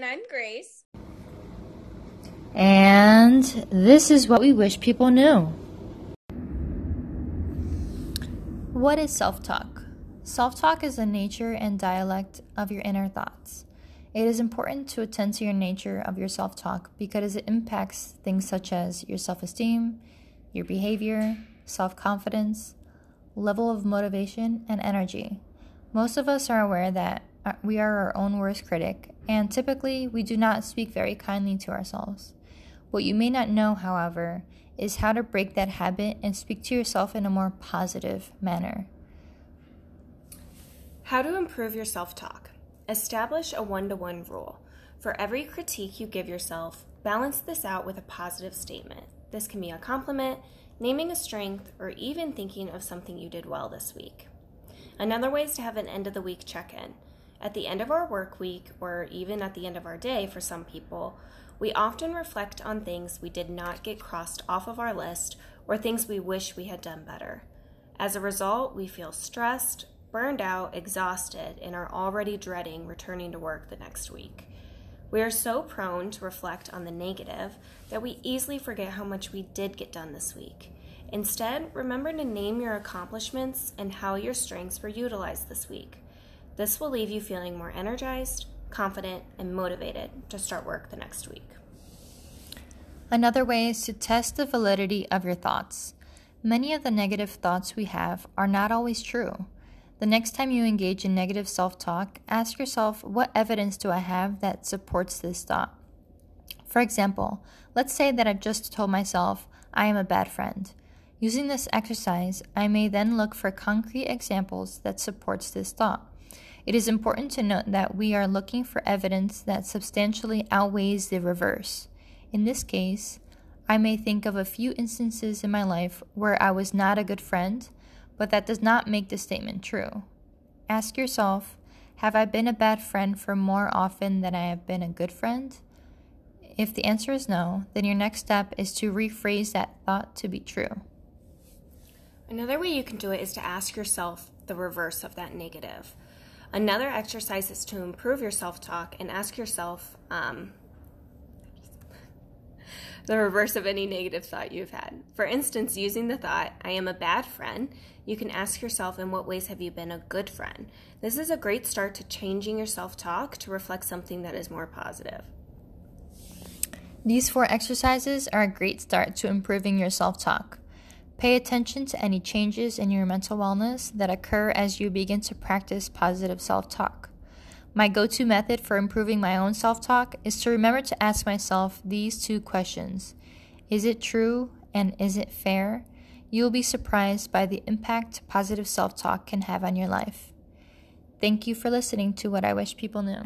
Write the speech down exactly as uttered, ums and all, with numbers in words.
And I'm Grace. And this is what we wish people knew. What is self-talk? Self-talk is the nature and dialect of your inner thoughts. It is important to attend to your nature of your self-talk because it impacts things such as your self-esteem, your behavior, self-confidence, level of motivation, and energy. Most of us are aware that we are our own worst critic, and typically we do not speak very kindly to ourselves. What you may not know, however, is how to break that habit and speak to yourself in a more positive manner. How to improve your self-talk. Establish a one-to-one rule. For every critique you give yourself, balance this out with a positive statement. This can be a compliment, naming a strength, or even thinking of something you did well this week. Another way is to have an end-of-the-week check-in. At the end of our work week, or even at the end of our day for some people, we often reflect on things we did not get crossed off of our list or things we wish we had done better. As a result, we feel stressed, burned out, exhausted, and are already dreading returning to work the next week. We are so prone to reflect on the negative that we easily forget how much we did get done this week. Instead, remember to name your accomplishments and how your strengths were utilized this week. This will leave you feeling more energized, confident, and motivated to start work the next week. Another way is to test the validity of your thoughts. Many of the negative thoughts we have are not always true. The next time you engage in negative self-talk, ask yourself, what evidence do I have that supports this thought? For example, let's say that I've just told myself, I am a bad friend. Using this exercise, I may then look for concrete examples that supports this thought. It is important to note that we are looking for evidence that substantially outweighs the reverse. In this case, I may think of a few instances in my life where I was not a good friend, but that does not make the statement true. Ask yourself, have I been a bad friend for more often than I have been a good friend? If the answer is no, then your next step is to rephrase that thought to be true. Another way you can do it is to ask yourself the reverse of that negative. Another exercise is to improve your self-talk and ask yourself um, the reverse of any negative thought you've had. For instance, using the thought, I am a bad friend, you can ask yourself, in what ways have you been a good friend? This is a great start to changing your self-talk to reflect something that is more positive. These four exercises are a great start to improving your self-talk. Pay attention to any changes in your mental wellness that occur as you begin to practice positive self-talk. My go-to method for improving my own self-talk is to remember to ask myself these two questions. Is it true and is it fair? You will be surprised by the impact positive self-talk can have on your life. Thank you for listening to What I Wish People Knew.